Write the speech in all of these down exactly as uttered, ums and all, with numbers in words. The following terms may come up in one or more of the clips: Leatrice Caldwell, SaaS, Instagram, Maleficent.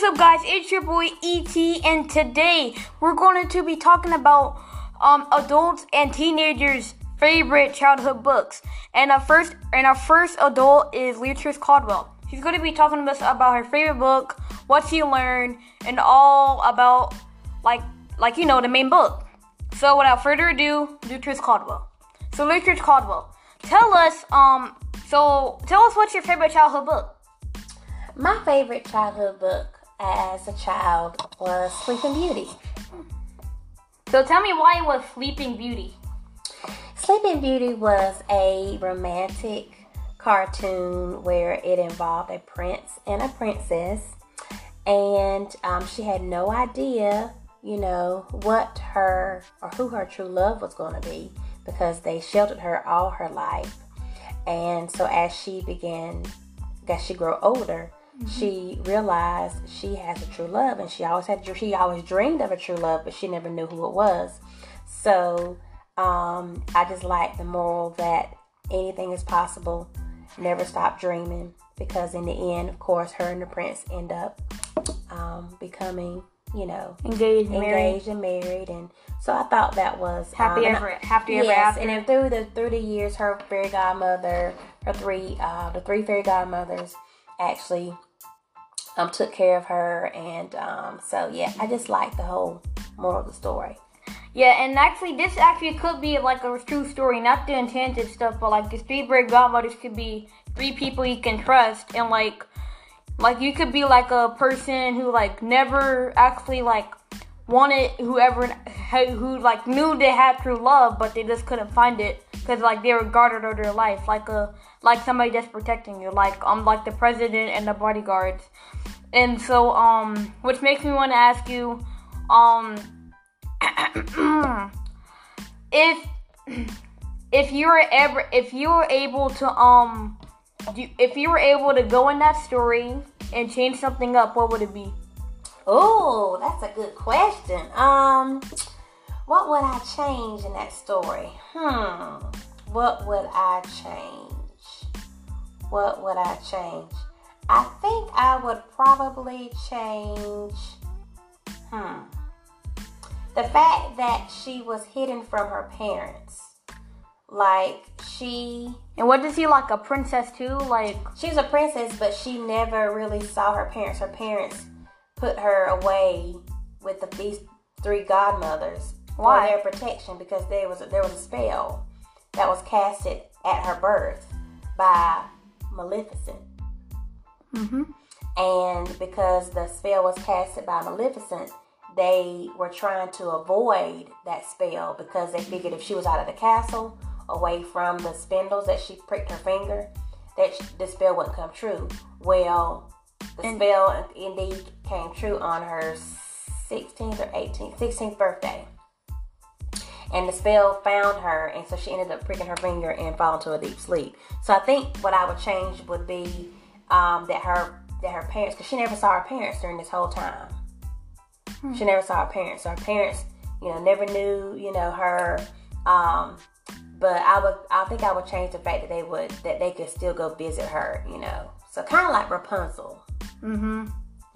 What's up, guys? It's your boy E T, and today we're going to be talking about um, adults and teenagers' favorite childhood books. And our first, and our first adult is Leatrice Caldwell. She's going to be talking to us about her favorite book, what she learned, and all about like like you know the main book. So without further ado, Leatrice Caldwell. So Leatrice Caldwell, tell us um so tell us what's your favorite childhood book. My favorite childhood book as a child was Sleeping Beauty. So tell me why it was Sleeping Beauty. Sleeping Beauty was a romantic cartoon where it involved a prince and a princess, and um, she had no idea, you know, what her or who her true love was going to be, because they sheltered her all her life. And so as she began, as she grew older, mm-hmm. she realized she has a true love, and she always had she always dreamed of a true love, but she never knew who it was. So um, I just like the moral that anything is possible. Never stop dreaming, because in the end, of course, her and the prince end up um, becoming, you know, engaged, engaged, married. and married. And so I thought that was happy um, ever, I, happy yes, ever after. And then through the through the years, her fairy godmother, her three, uh, the three fairy godmothers, actually um, took care of her. And um, so yeah, I just like the whole moral of the story. Yeah, and actually, this actually could be like a true story, not the enchanted stuff, but like the three fairy godmothers could be three people you can trust, and like, like you could be like a person who like never actually like wanted whoever who like knew they had true love, but they just couldn't find it because like they were guarded over their life, like a like somebody that's protecting you, like um like the president and the bodyguards, and so um, which makes me want to ask you, um. if if you were ever if you were able to um do, if you were able to go in that story and change something up, what would it be? Oh, that's a good question. Um, what would I change in that story? Hmm. What would I change? What would I change? I think I would probably change. Hmm. The fact that she was hidden from her parents, like she... And what is she, like a princess too? Like she's a princess, but she never really saw her parents. Her parents put her away with the, these three godmothers. Why? For their protection, because there was, there was a spell that was casted at her birth by Maleficent. Mm-hmm. And because the spell was casted by Maleficent, they were trying to avoid that spell because they figured if she was out of the castle, away from the spindles that she pricked her finger, that she, the spell wouldn't come true. Well, the and spell indeed came true on her sixteenth or eighteenth, sixteenth birthday. And the spell found her, and so she ended up pricking her finger and falling to a deep sleep. So I think what I would change would be um, that her that her parents, because she never saw her parents during this whole time. She never saw her parents. Her parents, you know, never knew, you know, her. Um, but I would, I think I would change the fact that they would, that they could still go visit her, you know. So kind of like Rapunzel. Mm-hmm.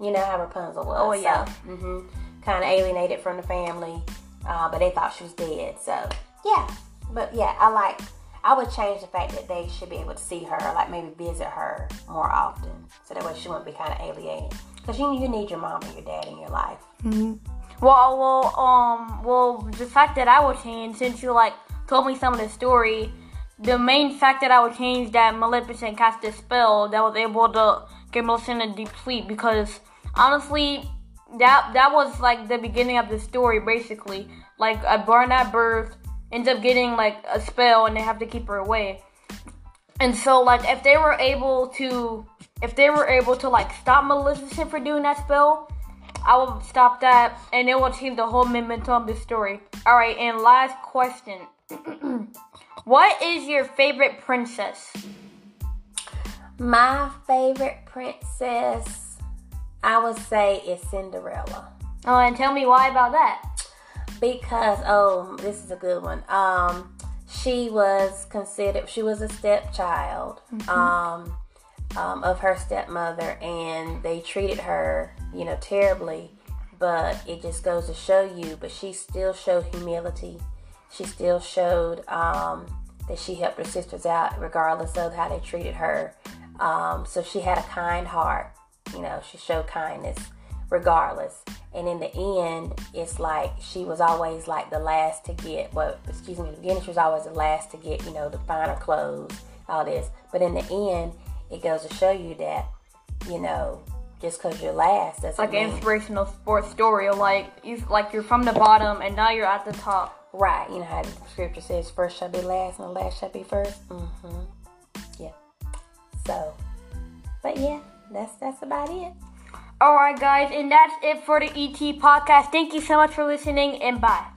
You know how Rapunzel was. Oh, yeah. So, mm-hmm. Kind of alienated from the family, uh, but they thought she was dead. So, yeah. But, yeah, I like, I would change the fact that they should be able to see her, like maybe visit her more often. So that way she wouldn't be kind of alienated. Because you, you need your mom and your dad in your life. Mm-hmm. Well, well, um, well, the fact that I would change, since you, like, told me some of the story, the main fact that I would change that Maleficent cast this spell that was able to get Maleficent in a deep sleep, because, honestly, that that was, like, the beginning of the story, basically. Like, a born at birth ends up getting, like, a spell, and they have to keep her away. And so, like, if they were able to... If they were able to, like, stop Maleficent from doing that spell, I would stop that, and it will change the whole momentum of the story. All right, and last question. What is your favorite princess? My favorite princess, I would say, is Cinderella. Oh, and tell me why about that. Because, oh, this is a good one. Um, she was considered, she was a stepchild. Mm-hmm. Um... um, of her stepmother, and they treated her, you know, terribly. But it just goes to show you, but she still showed humility. She still showed um, that she helped her sisters out regardless of how they treated her. Um, so she had a kind heart. You know, she showed kindness regardless. And in the end, it's like she was always like the last to get, well, excuse me, in the beginning she was always the last to get, you know, the finer clothes, all this. But in the end, it goes to show you that, you know, just because you're last doesn't like mean. An inspirational sports story, or like, you, like you're from the bottom and now you're at the top. Right. You know how the scripture says, first shall be last and the last shall be first. Mm-hmm. Yeah. So, but yeah, that's, that's about it. Alright guys, and that's it for the E T podcast. Thank you so much for listening, and bye.